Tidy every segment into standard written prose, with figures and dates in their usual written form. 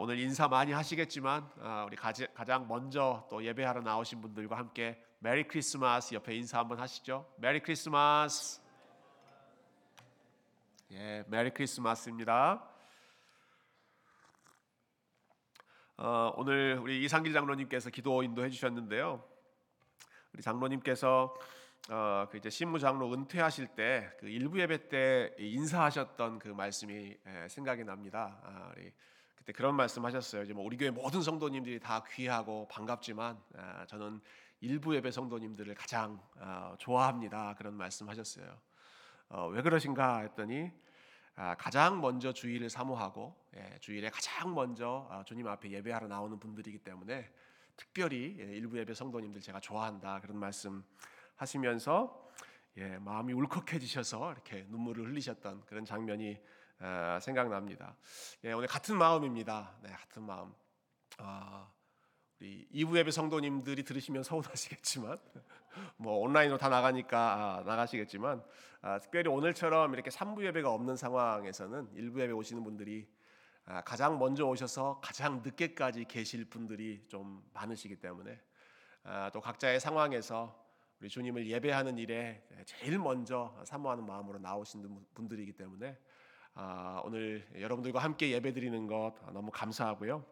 오늘 인사 많이 하시겠지만 우리 가장 먼저 또 예배하러 나오신 분들과 함께 메리 크리스마스 옆에 인사 한번 하시죠. 메리 크리스마스. 예, 메리 크리스마스입니다. 오늘 우리 이상길 장로님께서 기도 인도해 주셨는데요. 우리 장로님께서 그 이제 신무 장로 은퇴하실 때 그 일부 예배 때 인사하셨던 그 말씀이 생각이 납니다. 우리 그때 그런 말씀하셨어요. 이제 뭐 우리 교회 모든 성도님들이 다 귀하고 반갑지만 저는 일부 예배 성도님들을 가장 좋아합니다. 그런 말씀하셨어요. 왜 그러신가 했더니 가장 먼저 주일을 사모하고 주일에 가장 먼저 주님 앞에 예배하러 나오는 분들이기 때문에 특별히 일부 예배 성도님들 제가 좋아한다 그런 말씀 하시면서 마음이 울컥해지셔서 이렇게 눈물을 흘리셨던 그런 장면이 생각납니다. 오늘 같은 마음입니다. 네, 같은 마음. 우리 2부 예배 성도님들이 들으시면 서운하시겠지만 뭐 온라인으로 다 나가니까 나가시겠지만 특별히 오늘처럼 이렇게 3부 예배가 없는 상황에서는 1부 예배 오시는 분들이 가장 먼저 오셔서 가장 늦게까지 계실 분들이 좀 많으시기 때문에 또 각자의 상황에서 우리 주님을 예배하는 일에 제일 먼저 사모하는 마음으로 나오신 분들이기 때문에 오늘 여러분들과 함께 예배드리는 것 너무 감사하고요.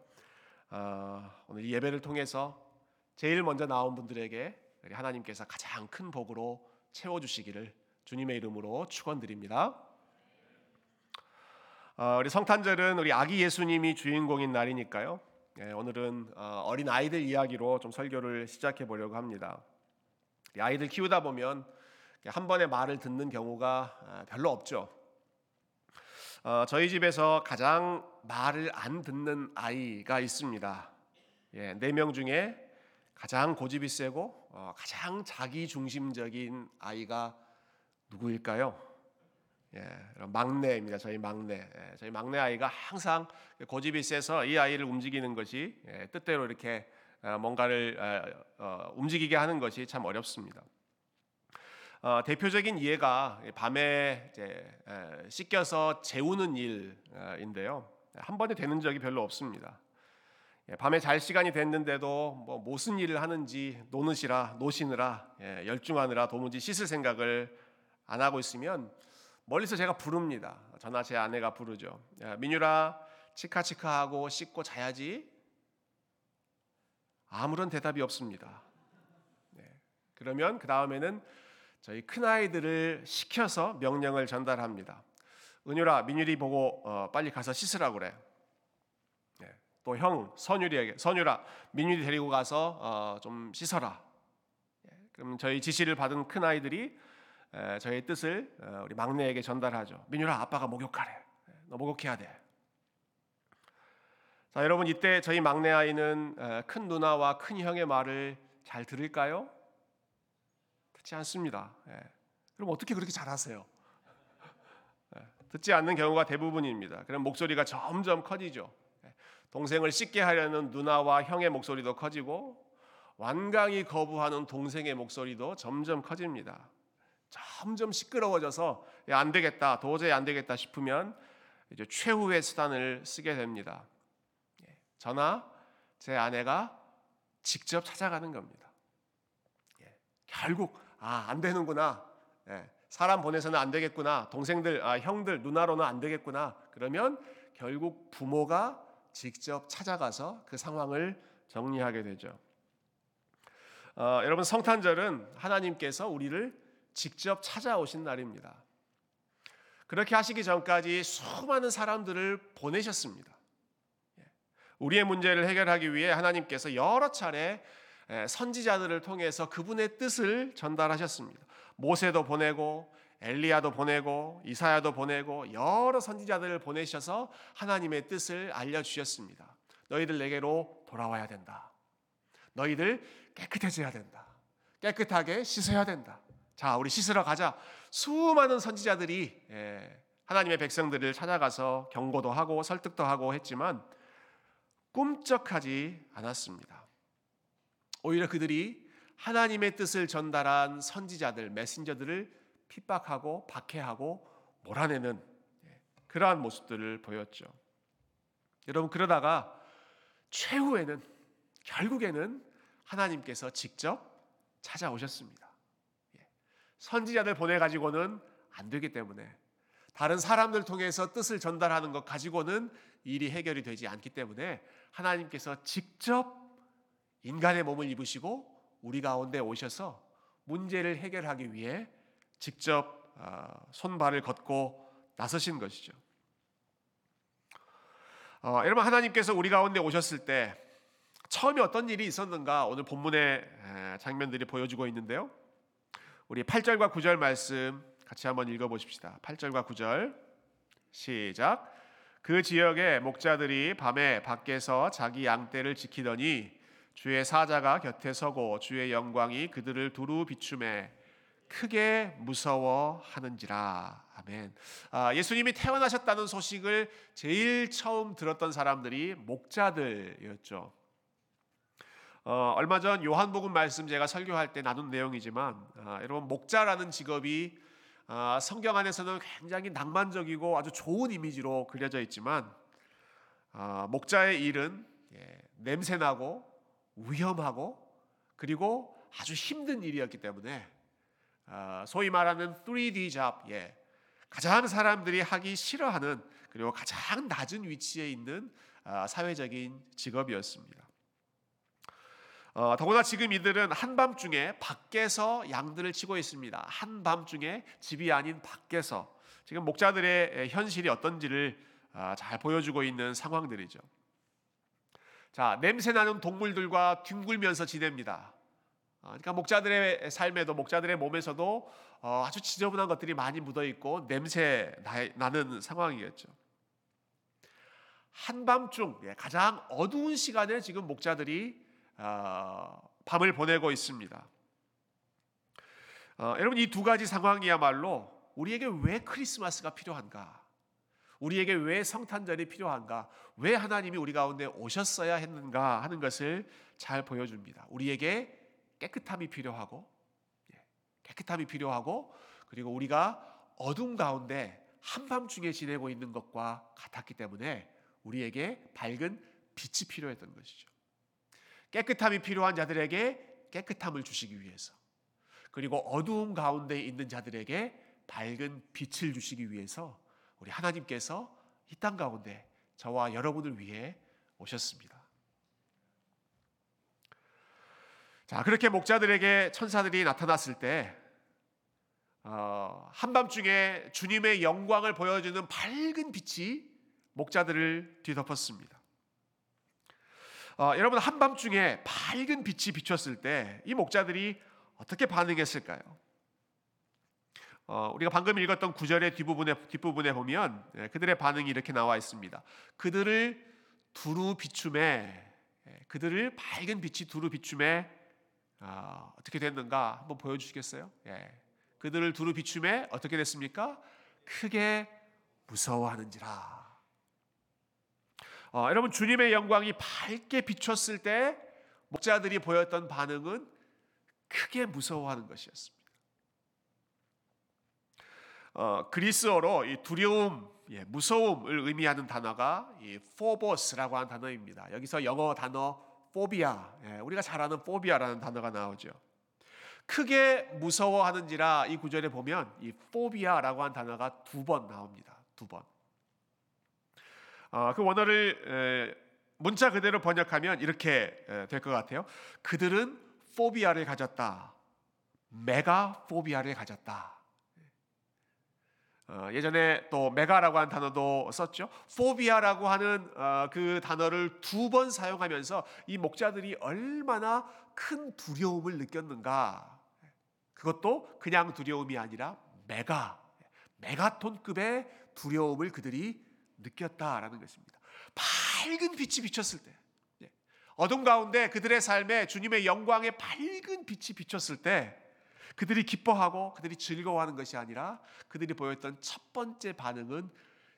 오늘 이 예배를 통해서 제일 먼저 나온 분들에게 우리 하나님께서 가장 큰 복으로 채워주시기를 주님의 이름으로 축원드립니다. 우리 성탄절은 우리 아기 예수님이 주인공인 날이니까요. 예, 오늘은 어린 아이들 이야기로 좀 설교를 시작해 보려고 합니다. 아이들 키우다 보면 한 번에 말을 듣는 경우가 별로 없죠. 저희 집에서 가장 말을 안 듣는 아이가 있습니다. 예, 4명 중에 가장 고집이 세고 가장 자기중심적인 아이가 누구일까요? 예, 막내입니다. 저희 막내. 예, 저희 막내 아이가 항상 고집이 세서 이 아이를 움직이는 것이 뜻대로 이렇게 뭔가를 움직이게 하는 것이 참 어렵습니다. 대표적인 예가 밤에 이제 씻겨서 재우는 일인데요. 한 번에 되는 적이 별로 없습니다. 밤에 잘 시간이 됐는데도 뭐 무슨 일을 하는지 노시느라 열중하느라 도무지 씻을 생각을 안 하고 있으면 멀리서 제가 부릅니다. 저나 제 아내가 부르죠. 야, 민유라, 치카치카하고 씻고 자야지. 아무런 대답이 없습니다. 네. 그러면 그 다음에는 저희 큰아이들을 시켜서 명령을 전달합니다. 은유라, 민율이 보고 빨리 가서 씻으라고 그래. 예, 또 형, 선율이에게 선율아, 민율이 데리고 가서 좀 씻어라. 예, 그럼 저희 지시를 받은 큰아이들이 저희 뜻을 우리 막내에게 전달하죠. 민율아, 아빠가 목욕하래. 너 목욕해야 돼. 자, 여러분 이때 저희 막내 아이는 큰 누나와 큰 형의 말을 잘 들을까요? 듣지 않습니다. 예. 그럼 어떻게 그렇게 잘하세요? 예. 듣지 않는 경우가 대부분입니다. 그럼 목소리가 점점 커지죠. 예. 동생을 씻게 하려는 누나와 형의 목소리도 커지고 완강히 거부하는 동생의 목소리도 점점 커집니다. 점점 시끄러워져서 안 되겠다, 도저히 안 되겠다 싶으면 이제 최후의 수단을 쓰게 됩니다. 예. 저나 제 아내가 직접 찾아가는 겁니다. 예. 결국 안 되는구나. 사람 보내서는 안 되겠구나. 동생들, 형들, 누나로는 안 되겠구나. 그러면 결국 부모가 직접 찾아가서 그 상황을 정리하게 되죠. 여러분 성탄절은 하나님께서 우리를 직접 찾아오신 날입니다. 그렇게 하시기 전까지 수많은 사람들을 보내셨습니다. 우리의 문제를 해결하기 위해 하나님께서 여러 차례 선지자들을 통해서 그분의 뜻을 전달하셨습니다. 모세도 보내고 엘리야도 보내고 이사야도 보내고 여러 선지자들을 보내셔서 하나님의 뜻을 알려주셨습니다. 너희들 내게로 돌아와야 된다. 너희들 깨끗해져야 된다. 깨끗하게 씻어야 된다. 자, 우리 씻으러 가자. 수많은 선지자들이 하나님의 백성들을 찾아가서 경고도 하고 설득도 하고 했지만 꿈쩍하지 않았습니다. 오히려 그들이 하나님의 뜻을 전달한 선지자들, 메신저들을 핍박하고 박해하고 몰아내는 그러한 모습들을 보였죠. 여러분, 그러다가 최후에는, 결국에는 하나님께서 직접 찾아오셨습니다. 선지자들 보내가지고는 안 되기 때문에, 다른 사람들 통해서 뜻을 전달하는 것 가지고는 일이 해결이 되지 않기 때문에 하나님께서 직접 인간의 몸을 입으시고 우리 가운데 오셔서 문제를 해결하기 위해 직접 손발을 걷고 나서신 것이죠. 여러분, 하나님께서 우리 가운데 오셨을 때 처음에 어떤 일이 있었는가 오늘 본문의 장면들이 보여주고 있는데요. 우리 8절과 9절 말씀 같이 한번 읽어보십시다. 8절과 9절 시작. 그 지역의 목자들이 밤에 밖에서 자기 양떼를 지키더니 주의 사자가 곁에 서고 주의 영광이 그들을 두루 비추매 크게 무서워하는지라. 아멘. 예수님이 태어나셨다는 소식을 제일 처음 들었던 사람들이 목자들이었죠. 얼마 전 요한복음 말씀 제가 설교할 때 나눈 내용이지만, 여러분, 목자라는 직업이 성경 안에서는 굉장히 낭만적이고 아주 좋은 이미지로 그려져 있지만, 목자의 일은 냄새나고 위험하고 그리고 아주 힘든 일이었기 때문에 소위 말하는 3D 잡, 가장 사람들이 하기 싫어하는 그리고 가장 낮은 위치에 있는 사회적인 직업이었습니다. 더구나 지금 이들은 한밤중에 밖에서 양들을 치고 있습니다. 한밤중에 집이 아닌 밖에서, 지금 목자들의 현실이 어떤지를 잘 보여주고 있는 상황들이죠. 자, 냄새나는 동물들과 뒹굴면서 지냅니다. 그러니까 목자들의 삶에도, 목자들의 몸에서도 아주 지저분한 것들이 많이 묻어있고 냄새나는 상황이겠죠. 한밤중, 가장 어두운 시간에 지금 목자들이 밤을 보내고 있습니다. 여러분, 이 두 가지 상황이야말로 우리에게 왜 크리스마스가 필요한가, 우리에게 왜 성탄절이 필요한가, 왜 하나님이 우리 가운데 오셨어야 했는가 하는 것을 잘 보여줍니다. 우리에게 깨끗함이 필요하고, 그리고 우리가 어둠 가운데 한밤중에 지내고 있는 것과 같았기 때문에 우리에게 밝은 빛이 필요했던 것이죠. 깨끗함이 필요한 자들에게 깨끗함을 주시기 위해서, 그리고 어두운 가운데 있는 자들에게 밝은 빛을 주시기 위해서 우리 하나님께서 이 땅 가운데 저와 여러분을 위해 오셨습니다. 자, 그렇게 목자들에게 천사들이 나타났을 때 한밤중에 주님의 영광을 보여주는 밝은 빛이 목자들을 뒤덮었습니다. 여러분, 한밤중에 밝은 빛이 비쳤을 때 이 목자들이 어떻게 반응했을까요? 우리가 방금 읽었던 9절의 뒷부분에 보면 그들의 반응이 이렇게 나와 있습니다. 그들을 두루 비춤에, 그들을 밝은 빛이 두루 비춤에 어떻게 됐는가 한번 보여주시겠어요? 그들을 두루 비춤에 어떻게 됐습니까? 크게 무서워하는지라. 여러분, 주님의 영광이 밝게 비쳤을 때 목자들이 보였던 반응은 크게 무서워하는 것이었습니다. 그리스어로 이 두려움, 무서움을 의미하는 단어가 이 포보스라고 하는 단어입니다. 여기서 영어 단어 포비아, 우리가 잘 아는 포비아라는 단어가 나오죠. 크게 무서워하는지라, 이 구절에 보면 이 포비아라고 하는 단어가 두 번 나옵니다. 두 번. 그 원어를 문자 그대로 번역하면 이렇게 될 것 같아요. 그들은 포비아를 가졌다. 메가포비아를 가졌다. 예전에 또 메가라고 하는 단어도 썼죠. 포비아라고 하는 그 단어를 두 번 사용하면서 이 목자들이 얼마나 큰 두려움을 느꼈는가. 그것도 그냥 두려움이 아니라 메가톤급의 두려움을 그들이 느꼈다라는 것입니다. 밝은 빛이 비쳤을 때, 어둠 가운데 그들의 삶에 주님의 영광의 밝은 빛이 비쳤을 때 그들이 기뻐하고 그들이 즐거워하는 것이 아니라 그들이 보였던 첫 번째 반응은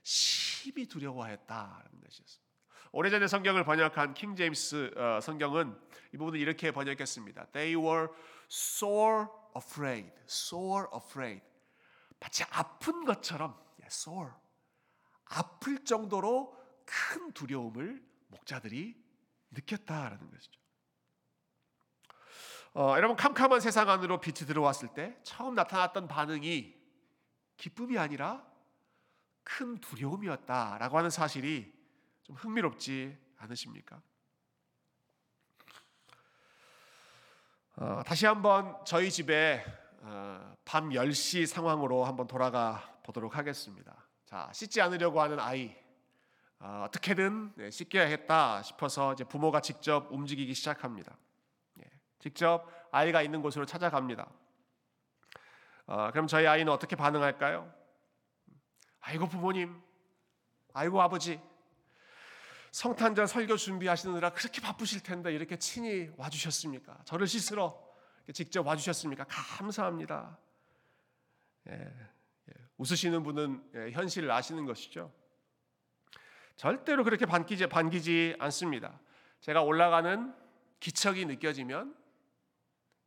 심히 두려워했다라는 것이었습니다. 오래전에 성경을 번역한 킹 제임스 성경은 이 부분을 이렇게 번역했습니다. They were sore afraid. 마치 아픈 것처럼, 아플 정도로 큰 두려움을 목자들이 느꼈다라는 것이죠. 여러분, 캄캄한 세상 안으로 빛이 들어왔을 때 처음 나타났던 반응이 기쁨이 아니라 큰 두려움이었다라고 하는 사실이 좀 흥미롭지 않으십니까? 다시 한번 저희 집에 밤 10시 상황으로 한번 돌아가 보도록 하겠습니다. 자, 씻지 않으려고 하는 아이, 어떻게든 씻겨야겠다 싶어서 이제 부모가 직접 움직이기 시작합니다. 직접 아이가 있는 곳으로 찾아갑니다. 그럼 저희 아이는 어떻게 반응할까요? 아이고 부모님, 아이고 아버지, 성탄절 설교 준비하시느라 그렇게 바쁘실 텐데 이렇게 친히 와주셨습니까? 저를 씻으러 직접 와주셨습니까? 감사합니다. 웃으시는 분은 현실을 아시는 것이죠. 절대로 그렇게 반기지 않습니다. 제가 올라가는 기척이 느껴지면,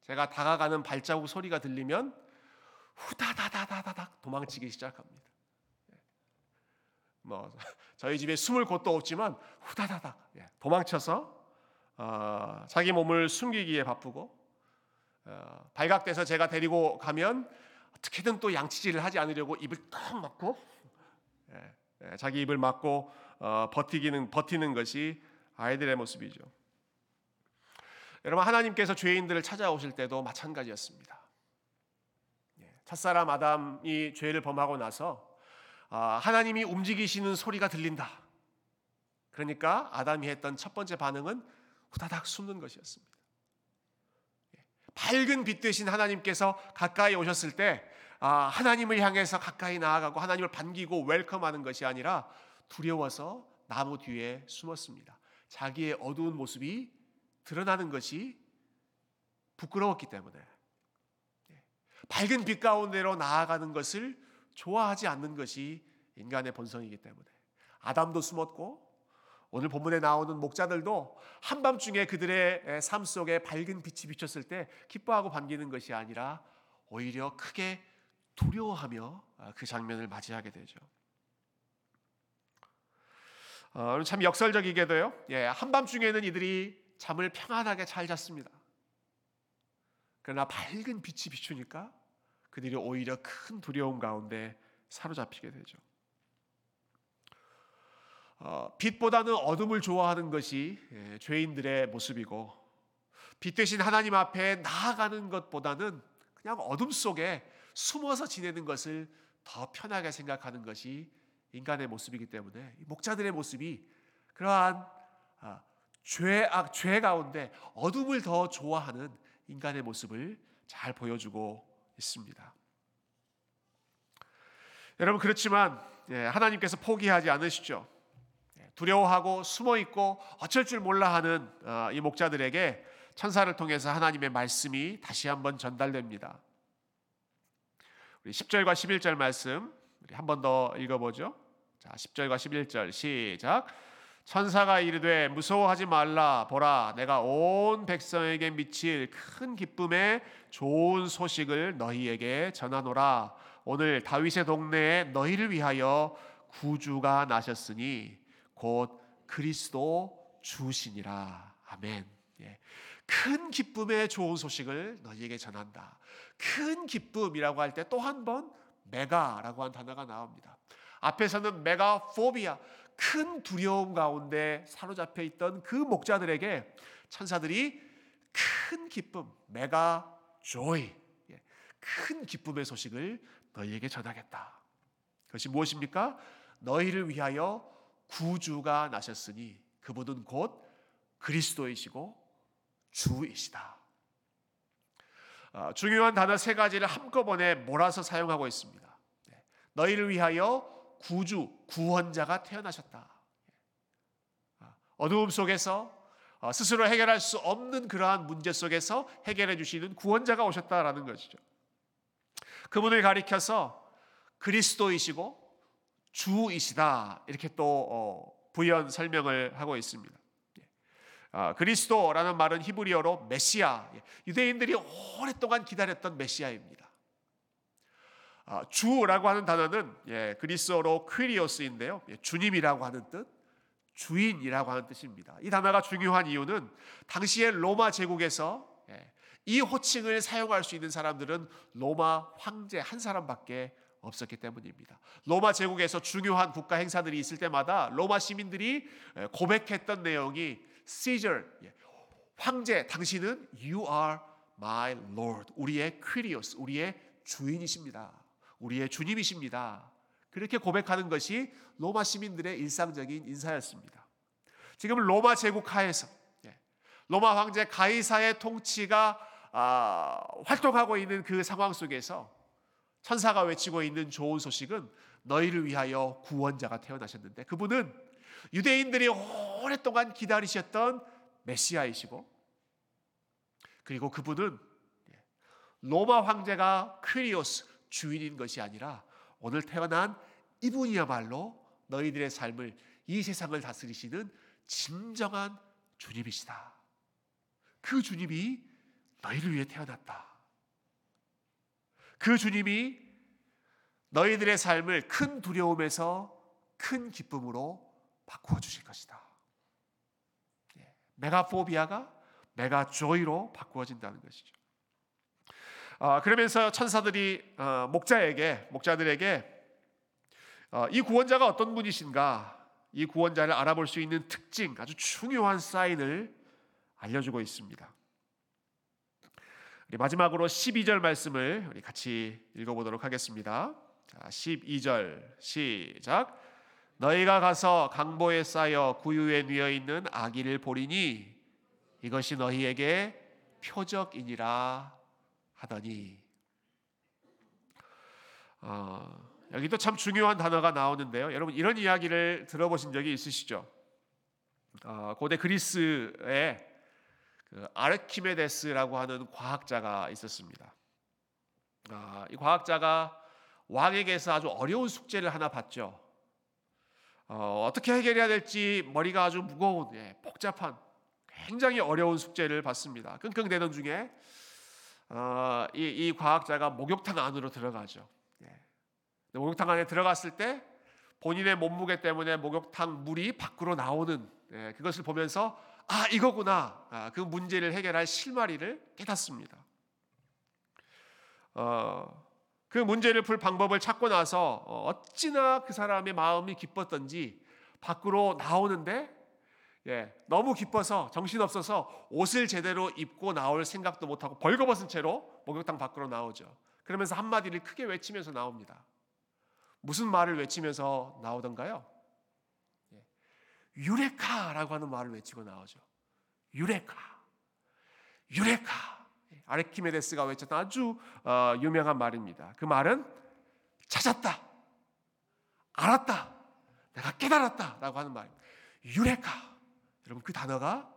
제가 다가가는 발자국 소리가 들리면 후다다다다닥 도망치기 시작합니다. 저희 집에 숨을 곳도 없지만 후다다닥 도망쳐서 자기 몸을 숨기기에 바쁘고, 발각돼서 제가 데리고 가면 어떻게든 또 양치질을 하지 않으려고 입을 턱 막고, 자기 입을 막고 버티는 것이 아이들의 모습이죠. 여러분, 하나님께서 죄인들을 찾아오실 때도 마찬가지였습니다. 첫사람 아담이 죄를 범하고 나서 하나님이 움직이시는 소리가 들린다. 그러니까 아담이 했던 첫 번째 반응은 후다닥 숨는 것이었습니다. 밝은 빛 되신 하나님께서 가까이 오셨을 때 하나님을 향해서 가까이 나아가고 하나님을 반기고 웰컴하는 것이 아니라 두려워서 나무 뒤에 숨었습니다. 자기의 어두운 모습이 드러나는 것이 부끄러웠기 때문에, 밝은 빛 가운데로 나아가는 것을 좋아하지 않는 것이 인간의 본성이기 때문에 아담도 숨었고, 오늘 본문에 나오는 목자들도 한밤중에 그들의 삶 속에 밝은 빛이 비쳤을 때 기뻐하고 반기는 것이 아니라 오히려 크게 두려워하며 그 장면을 맞이하게 되죠. 참 역설적이게도요, 한밤중에는 이들이 잠을 평안하게 잘 잤습니다. 그러나 밝은 빛이 비추니까 그들이 오히려 큰 두려움 가운데 사로잡히게 되죠. 빛보다는 어둠을 좋아하는 것이 죄인들의 모습이고, 빛 대신 하나님 앞에 나아가는 것보다는 그냥 어둠 속에 숨어서 지내는 것을 더 편하게 생각하는 것이 인간의 모습이기 때문에 목자들의 모습이 그러한 죄 가운데 어둠을 더 좋아하는 인간의 모습을 잘 보여주고 있습니다. 여러분, 그렇지만 하나님께서 포기하지 않으시죠. 두려워하고 숨어있고 어쩔 줄 몰라 하는 이 목자들에게 천사를 통해서 하나님의 말씀이 다시 한번 전달됩니다. 우리 10절과 11절 말씀 한번 더 읽어보죠. 자, 10절과 11절 시작. 천사가 이르되 무서워하지 말라, 보라 내가 온 백성에게 미칠 큰 기쁨의 좋은 소식을 너희에게 전하노라. 오늘 다윗의 동네에 너희를 위하여 구주가 나셨으니 곧 그리스도 주시니라. 아멘. 큰 기쁨의 좋은 소식을 너희에게 전한다. 큰 기쁨이라고 할 때 또 한 번 메가라고 한 단어가 나옵니다. 앞에서는 메가포비아, 큰 두려움 가운데 사로잡혀 있던 그 목자들에게 천사들이 큰 기쁨, 메가 조이, 큰 기쁨의 소식을 너희에게 전하겠다. 그것이 무엇입니까? 너희를 위하여 구주가 나셨으니 그분은 곧 그리스도이시고 주이시다. 중요한 단어 세 가지를 한꺼번에 몰아서 사용하고 있습니다. 너희를 위하여 구주, 구원자가 태어나셨다. 어두움 속에서 스스로 해결할 수 없는 그러한 문제 속에서 해결해 주시는 구원자가 오셨다라는 것이죠. 그분을 가리켜서 그리스도이시고 주이시다, 이렇게 또 부연 설명을 하고 있습니다. 그리스도라는 말은 히브리어로 메시아, 유대인들이 오랫동안 기다렸던 메시아입니다. 주라고 하는 단어는 그리스어로 퀴리오스인데요, 주님이라고 하는 뜻, 주인이라고 하는 뜻입니다. 이 단어가 중요한 이유는 당시의 로마 제국에서 이 호칭을 사용할 수 있는 사람들은 로마 황제 한 사람밖에 없었기 때문입니다. 로마 제국에서 중요한 국가 행사들이 있을 때마다 로마 시민들이 고백했던 내용이 시저, 황제 당신은 You are my Lord, 우리의 퀴리오스, 우리의 주인이십니다, 우리의 주님이십니다. 그렇게 고백하는 것이 로마 시민들의 일상적인 인사였습니다. 지금 로마 제국 하에서 로마 황제 가이사의 통치가 활동하고 있는 그 상황 속에서 천사가 외치고 있는 좋은 소식은 너희를 위하여 구원자가 태어나셨는데, 그분은 유대인들이 오랫동안 기다리셨던 메시아이시고, 그리고 그분은 로마 황제가 퀴리오스 주인인 것이 아니라 오늘 태어난 이분이야말로 너희들의 삶을, 이 세상을 다스리시는 진정한 주님이시다. 그 주님이 너희를 위해 태어났다. 그 주님이 너희들의 삶을 큰 두려움에서 큰 기쁨으로 바꾸어 주실 것이다. 메가포비아가 메가조이로 바꾸어진다는 것이죠. 그러면서 천사들이 목자들에게 이 구원자가 어떤 분이신가, 이 구원자를 알아볼 수 있는 특징, 아주 중요한 사인을 알려주고 있습니다. 우리 마지막으로 12절 말씀을 우리 같이 읽어보도록 하겠습니다. 자, 12절 시작. 너희가 가서 강보에 쌓여 구유에 누워 있는 아기를 보리니 이것이 너희에게 표적이니라 하더니. 여기도 참 중요한 단어가 나오는데요. 여러분 이런 이야기를 들어보신 적이 있으시죠? 고대 그리스에 그 아르키메데스라고 하는 과학자가 있었습니다. 이 과학자가 왕에게서 아주 어려운 숙제를 하나 받죠. 어떻게 해결해야 될지 머리가 아주 무거운, 복잡한, 굉장히 어려운 숙제를 받습니다. 끙끙대던 중에 이 과학자가 목욕탕 안으로 들어가죠. 근데 목욕탕 안에 들어갔을 때 본인의 몸무게 때문에 목욕탕 물이 밖으로 나오는 그것을 보면서 이거구나, 그 문제를 해결할 실마리를 깨닫습니다. 그 문제를 풀 방법을 찾고 나서 어찌나 그 사람의 마음이 기뻤던지 밖으로 나오는데 너무 기뻐서 정신없어서 옷을 제대로 입고 나올 생각도 못하고 벌거벗은 채로 목욕탕 밖으로 나오죠. 그러면서 한마디를 크게 외치면서 나옵니다. 무슨 말을 외치면서 나오던가요? 유레카라고 하는 말을 외치고 나오죠. 유레카, 유레카. 아르키메데스가 외쳤던 아주 유명한 말입니다. 그 말은 찾았다, 알았다, 내가 깨달았다 라고 하는 말입니다. 유레카. 여러분 그 단어가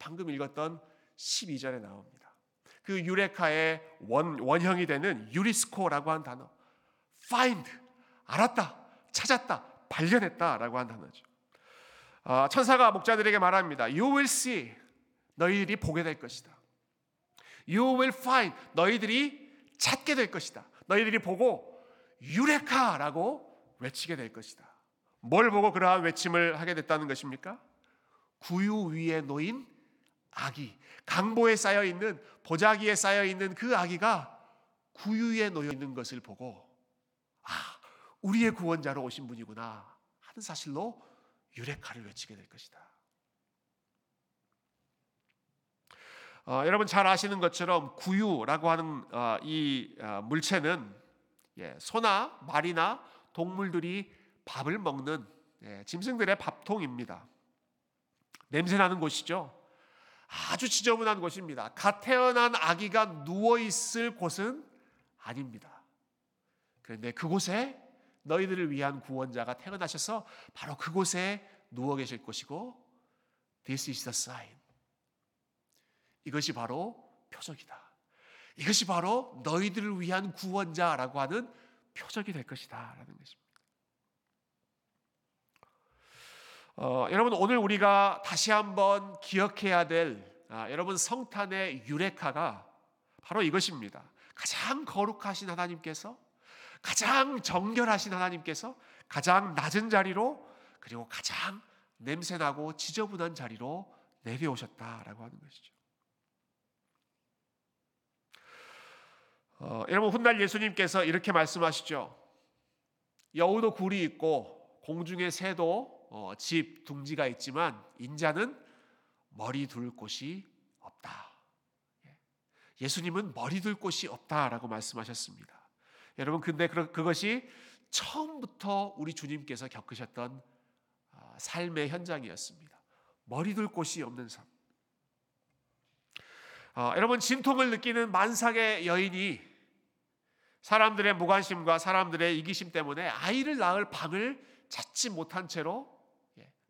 방금 읽었던 12절에 나옵니다. 그 유레카의 원형이 되는 유리스코라고 하는 단어, find, 알았다, 찾았다, 발견했다 라고 하는 단어죠. 천사가 목자들에게 말합니다. You will see, 너희들이 보게 될 것이다. You will find, 너희들이 찾게 될 것이다. 너희들이 보고 유레카라고 외치게 될 것이다. 뭘 보고 그러한 외침을 하게 됐다는 것입니까? 구유 위에 놓인 아기, 강보에 쌓여있는, 보자기에 쌓여있는 그 아기가 구유에 놓여있는 것을 보고 우리의 구원자로 오신 분이구나 하는 사실로 유레카를 외치게 될 것이다. 여러분 잘 아시는 것처럼 구유라고 하는 물체는 소나 말이나 동물들이 밥을 먹는 짐승들의 밥통입니다. 냄새나는 곳이죠. 아주 지저분한 곳입니다. 갓 태어난 아기가 누워있을 곳은 아닙니다. 그런데 그곳에 너희들을 위한 구원자가 태어나셔서 바로 그곳에 누워 계실 것이고, This is the sign, 이것이 바로 표적이다, 이것이 바로 너희들을 위한 구원자라고 하는 표적이 될 것이다 라는 것입니다. 여러분 오늘 우리가 다시 한번 기억해야 될 여러분 성탄의 유레카가 바로 이것입니다. 가장 거룩하신 하나님께서, 가장 정결하신 하나님께서 가장 낮은 자리로, 그리고 가장 냄새나고 지저분한 자리로 내려오셨다라고 하는 것이죠. 여러분, 훗날 예수님께서 이렇게 말씀하시죠. 여우도 굴이 있고 공중의 새도 집 둥지가 있지만 인자는 머리 둘 곳이 없다. 예수님은 머리 둘 곳이 없다라고 말씀하셨습니다. 여러분, 근데 그것이 처음부터 우리 주님께서 겪으셨던 삶의 현장이었습니다. 머리 둘 곳이 없는 삶. 여러분, 진통을 느끼는 만삭의 여인이 사람들의 무관심과 사람들의 이기심 때문에 아이를 낳을 방을 찾지 못한 채로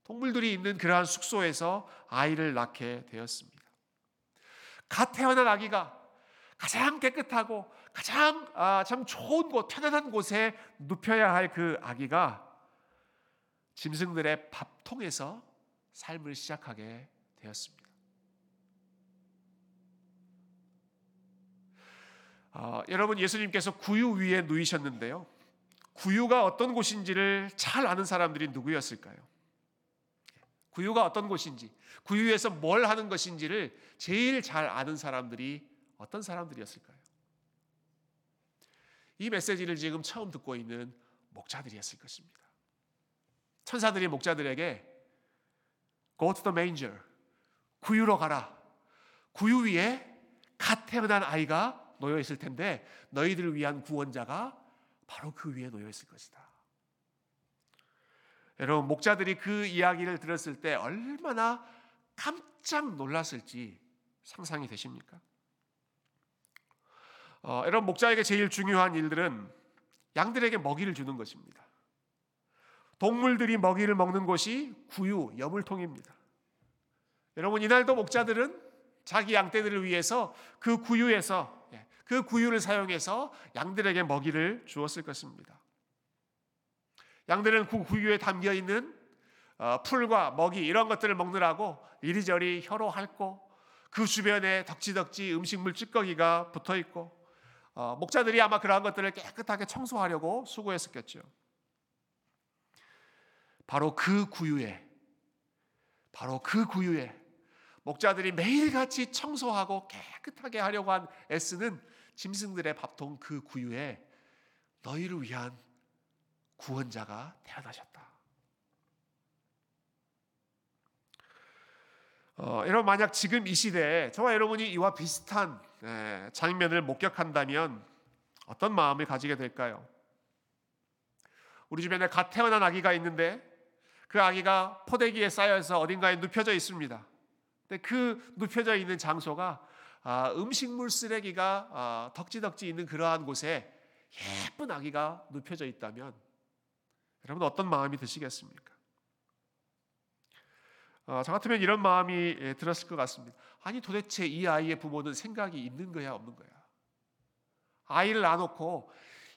동물들이 있는 그러한 숙소에서 아이를 낳게 되었습니다. 갓 태어난 아기가 가장 깨끗하고 가장 참 좋은 곳, 편안한 곳에 눕혀야 할 그 아기가 짐승들의 밥통에서 삶을 시작하게 되었습니다. 여러분, 예수님께서 구유 위에 누이셨는데요. 구유가 어떤 곳인지를 잘 아는 사람들이 누구였을까요? 구유가 어떤 곳인지, 구유에서 뭘 하는 것인지를 제일 잘 아는 사람들이 어떤 사람들이었을까요? 이 메시지를 지금 처음 듣고 있는 목자들이었을 것입니다. 천사들이 목자들에게 Go to the manger, 구유로 가라. 구유 위에 갓 태어난 아이가 놓여있을 텐데 너희들을 위한 구원자가 바로 그 위에 놓여있을 것이다. 여러분, 목자들이 그 이야기를 들었을 때 얼마나 깜짝 놀랐을지 상상이 되십니까? 여러분, 목자에게 제일 중요한 일들은 양들에게 먹이를 주는 것입니다. 동물들이 먹이를 먹는 곳이 구유, 여물통입니다. 여러분, 이날도 목자들은 자기 양떼들을 위해서 그 구유에서, 그 구유를 사용해서 양들에게 먹이를 주었을 것입니다. 양들은 그 구유에 담겨있는 풀과 먹이 이런 것들을 먹느라고 이리저리 혀로핥고 그 주변에 덕지덕지 음식물 찌꺼기가 붙어있고 목자들이 아마 그러한 것들을 깨끗하게 청소하려고 수고했었겠죠. 바로 그 구유에 목자들이 매일같이 청소하고 깨끗하게 하려고 한 애쓰는 짐승들의 밥통 그 구유에 너희를 위한 구원자가 태어나셨다. 여러분, 만약 지금 이 시대에 저와 여러분이 이와 비슷한 장면을 목격한다면 어떤 마음을 가지게 될까요? 우리 주변에 갓 태어난 아기가 있는데 그 아기가 포대기에 쌓여서 어딘가에 눕혀져 있습니다. 근데 그 눕혀져 있는 장소가 음식물 쓰레기가 덕지덕지 있는 그러한 곳에 예쁜 아기가 눕혀져 있다면 여러분, 어떤 마음이 드시겠습니까? 저 같으면 이런 마음이 들었을 것 같습니다. 아니, 도대체 이 아이의 부모는 생각이 있는 거야 없는 거야? 아이를 놔놓고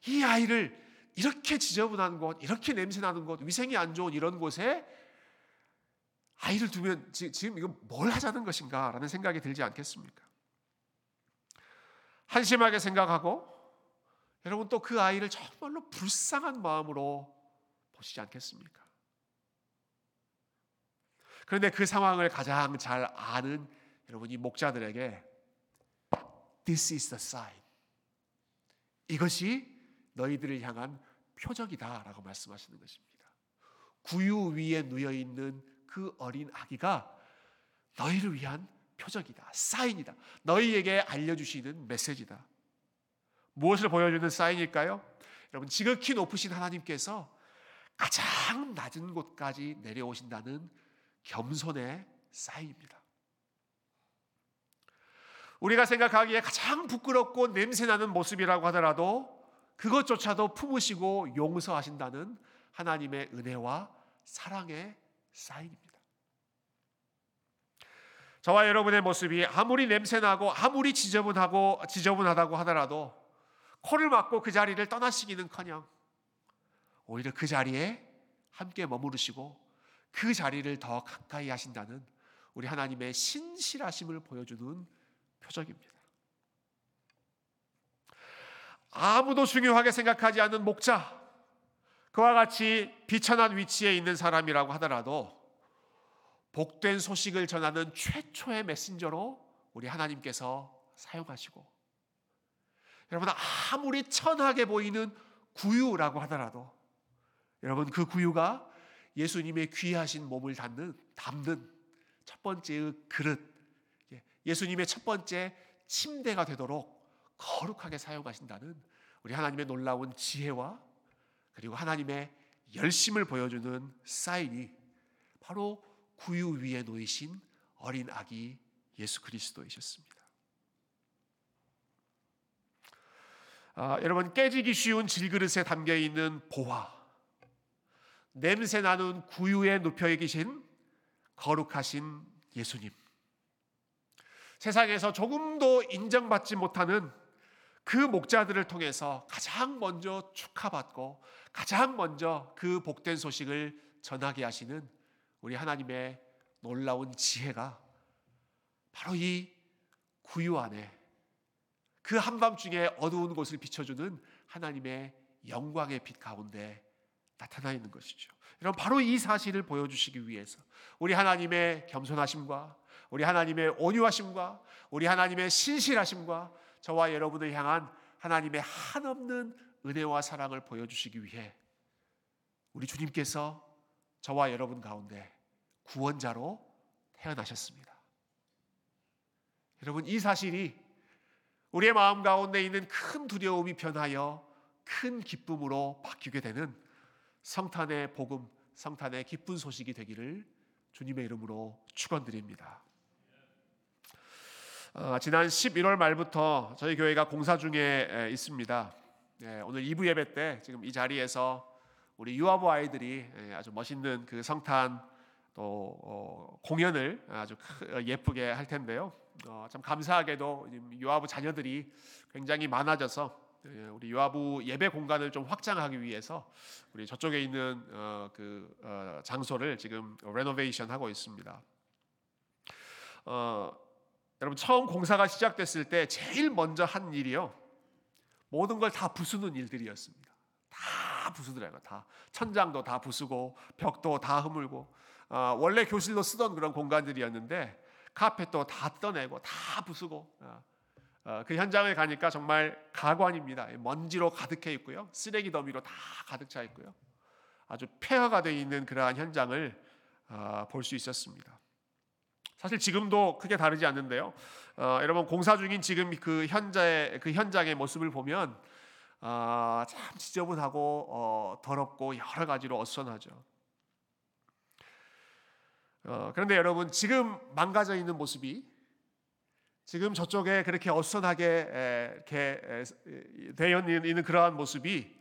이 아이를 이렇게 지저분한 곳, 이렇게 냄새나는 곳, 위생이 안 좋은 이런 곳에 아이를 두면 지금 이거 뭘 하자는 것인가 라는 생각이 들지 않겠습니까? 한심하게 생각하고 여러분, 또 그 아이를 정말로 불쌍한 마음으로 보시지 않겠습니까? 그런데 그 상황을 가장 잘 아는 여러분, 이 목자들에게 This is the sign, 이것이 너희들을 향한 표적이다 라고 말씀하시는 것입니다. 구유 위에 누여있는 그 어린 아기가 너희를 위한 표적이다, 사인이다, 너희에게 알려주시는 메시지다. 무엇을 보여주는 사인일까요? 여러분, 지극히 높으신 하나님께서 가장 낮은 곳까지 내려오신다는 겸손의 사인입니다. 우리가 생각하기에 가장 부끄럽고 냄새나는 모습이라고 하더라도 그것조차도 품으시고 용서하신다는 하나님의 은혜와 사랑의 사인입니다. 저와 여러분의 모습이 아무리 냄새나고 아무리 지저분하다고 하더라도 코를 막고 그 자리를 떠나시기는커녕 오히려 그 자리에 함께 머무르시고 그 자리를 더 가까이 하신다는 우리 하나님의 신실하심을 보여주는 표적입니다. 아무도 중요하게 생각하지 않는 목자, 그와 같이 비천한 위치에 있는 사람이라고 하더라도 복된 소식을 전하는 최초의 메신저로 우리 하나님께서 사용하시고, 여러분 아무리 천하게 보이는 구유라고 하더라도 여러분 그 구유가 예수님의 귀하신 몸을 담는 첫 번째 그릇, 예수님의 첫 번째 침대가 되도록 거룩하게 사용하신다는 우리 하나님의 놀라운 지혜와 그리고 하나님의 열심을 보여주는 사인이 바로 구유 위에 놓이신 어린 아기 예수 그리스도이셨습니다. 여러분 깨지기 쉬운 질그릇에 담겨있는 보화, 냄새나는 구유에 눕혀 계신 거룩하신 예수님, 세상에서 조금도 인정받지 못하는 그 목자들을 통해서 가장 먼저 축하받고 가장 먼저 그 복된 소식을 전하게 하시는 우리 하나님의 놀라운 지혜가 바로 이 구유 안에 그 한밤중에 어두운 곳을 비춰주는 하나님의 영광의 빛 가운데 나타나 있는 것이죠. 여러분 바로 이 사실을 보여주시기 위해서 우리 하나님의 겸손하심과 우리 하나님의 온유하심과 우리 하나님의 신실하심과 저와 여러분을 향한 하나님의 한없는 은혜와 사랑을 보여주시기 위해 우리 주님께서 저와 여러분 가운데 구원자로 태어나셨습니다. 여러분 이 사실이 우리의 마음 가운데 있는 큰 두려움이 변하여 큰 기쁨으로 바뀌게 되는 성탄의 복음, 성탄의 기쁜 소식이 되기를 주님의 이름으로 축원드립니다. 지난 11월 말부터 저희 교회가 공사 중에 있습니다. 오늘 2부 예배 때 지금 이 자리에서 우리 유아부 아이들이 아주 멋있는 그 성탄 또 공연을 아주 예쁘게 할 텐데요. 참 감사하게도 유아부 자녀들이 굉장히 많아져서 우리 유아부 예배 공간을 좀 확장하기 위해서 우리 저쪽에 있는 그 장소를 지금 레노베이션 하고 있습니다. 여러분 처음 공사가 시작됐을 때 제일 먼저 한 일이요, 모든 걸 다 부수는 일들이었습니다. 다 부수더라고요. 다 천장도 다 부수고 벽도 다 허물고 원래 교실로 쓰던 그런 공간들이었는데 카펫도 다 떠내고 다 부수고 그 현장을 가니까 정말 가관입니다. 먼지로 가득해 있고요, 쓰레기 더미로 다 가득 차 있고요, 아주 폐허가 되어 있는 그러한 현장을 볼 수 있었습니다. 사실 지금도 크게 다르지 않는데요. 여러분 공사 중인 지금 그 현장의 모습을 보면 참 지저분하고 더럽고 여러 가지로 어수선하죠. 그런데 여러분 지금 망가져 있는 모습이 지금 저쪽에 그렇게 어수선하게 이렇게 되어 있는 그러한 모습이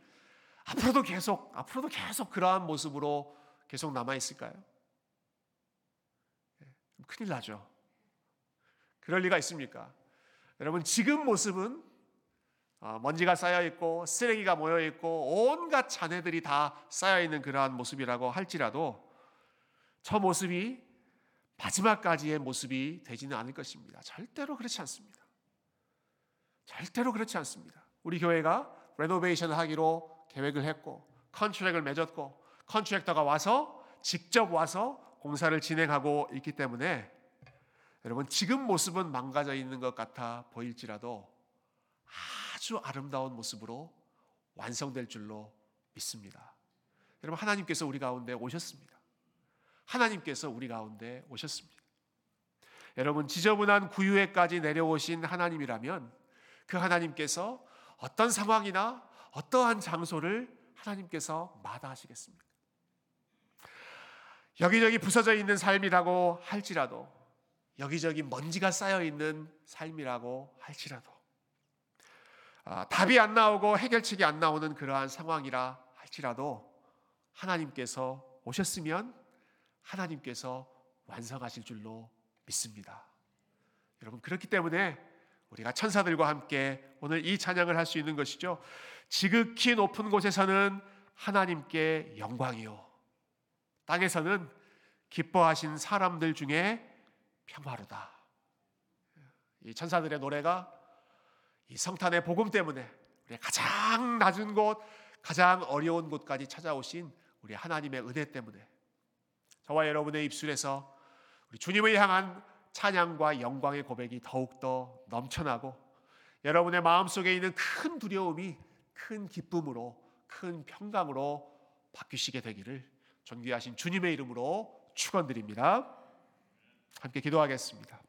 앞으로도 계속 그러한 모습으로 계속 남아 있을까요? 큰일 나죠. 그럴 리가 있습니까? 여러분 지금 모습은 먼지가 쌓여 있고 쓰레기가 모여 있고 온갖 잔해들이 다 쌓여 있는 그러한 모습이라고 할지라도 저 모습이 마지막까지의 모습이 되지는 않을 것입니다. 절대로 그렇지 않습니다. 절대로 그렇지 않습니다. 우리 교회가 레노베이션을 하기로 계획을 했고 컨트랙을 맺었고 컨트랙터가 직접 와서 공사를 진행하고 있기 때문에 여러분 지금 모습은 망가져 있는 것 같아 보일지라도 아주 아름다운 모습으로 완성될 줄로 믿습니다. 여러분 하나님께서 우리 가운데 오셨습니다. 하나님께서 우리 가운데 오셨습니다. 여러분 지저분한 구유에까지 내려오신 하나님이라면 그 하나님께서 어떤 상황이나 어떠한 장소를 하나님께서 마다하시겠습니까? 여기저기 부서져 있는 삶이라고 할지라도, 여기저기 먼지가 쌓여 있는 삶이라고 할지라도, 답이 안 나오고 해결책이 안 나오는 그러한 상황이라 할지라도 하나님께서 오셨으면 하나님께서 완성하실 줄로 믿습니다. 여러분 그렇기 때문에 우리가 천사들과 함께 오늘 이 찬양을 할 수 있는 것이죠. 지극히 높은 곳에서는 하나님께 영광이요, 땅에서는 기뻐하신 사람들 중에 평화로다. 이 천사들의 노래가 이 성탄의 복음 때문에 우리 가장 낮은 곳, 가장 어려운 곳까지 찾아오신 우리 하나님의 은혜 때문에 저와 여러분의 입술에서 우리 주님을 향한 찬양과 영광의 고백이 더욱더 넘쳐나고 여러분의 마음속에 있는 큰 두려움이 큰 기쁨으로 큰 평강으로 바뀌시게 되기를 존귀하신 주님의 이름으로 축원드립니다. 함께 기도하겠습니다.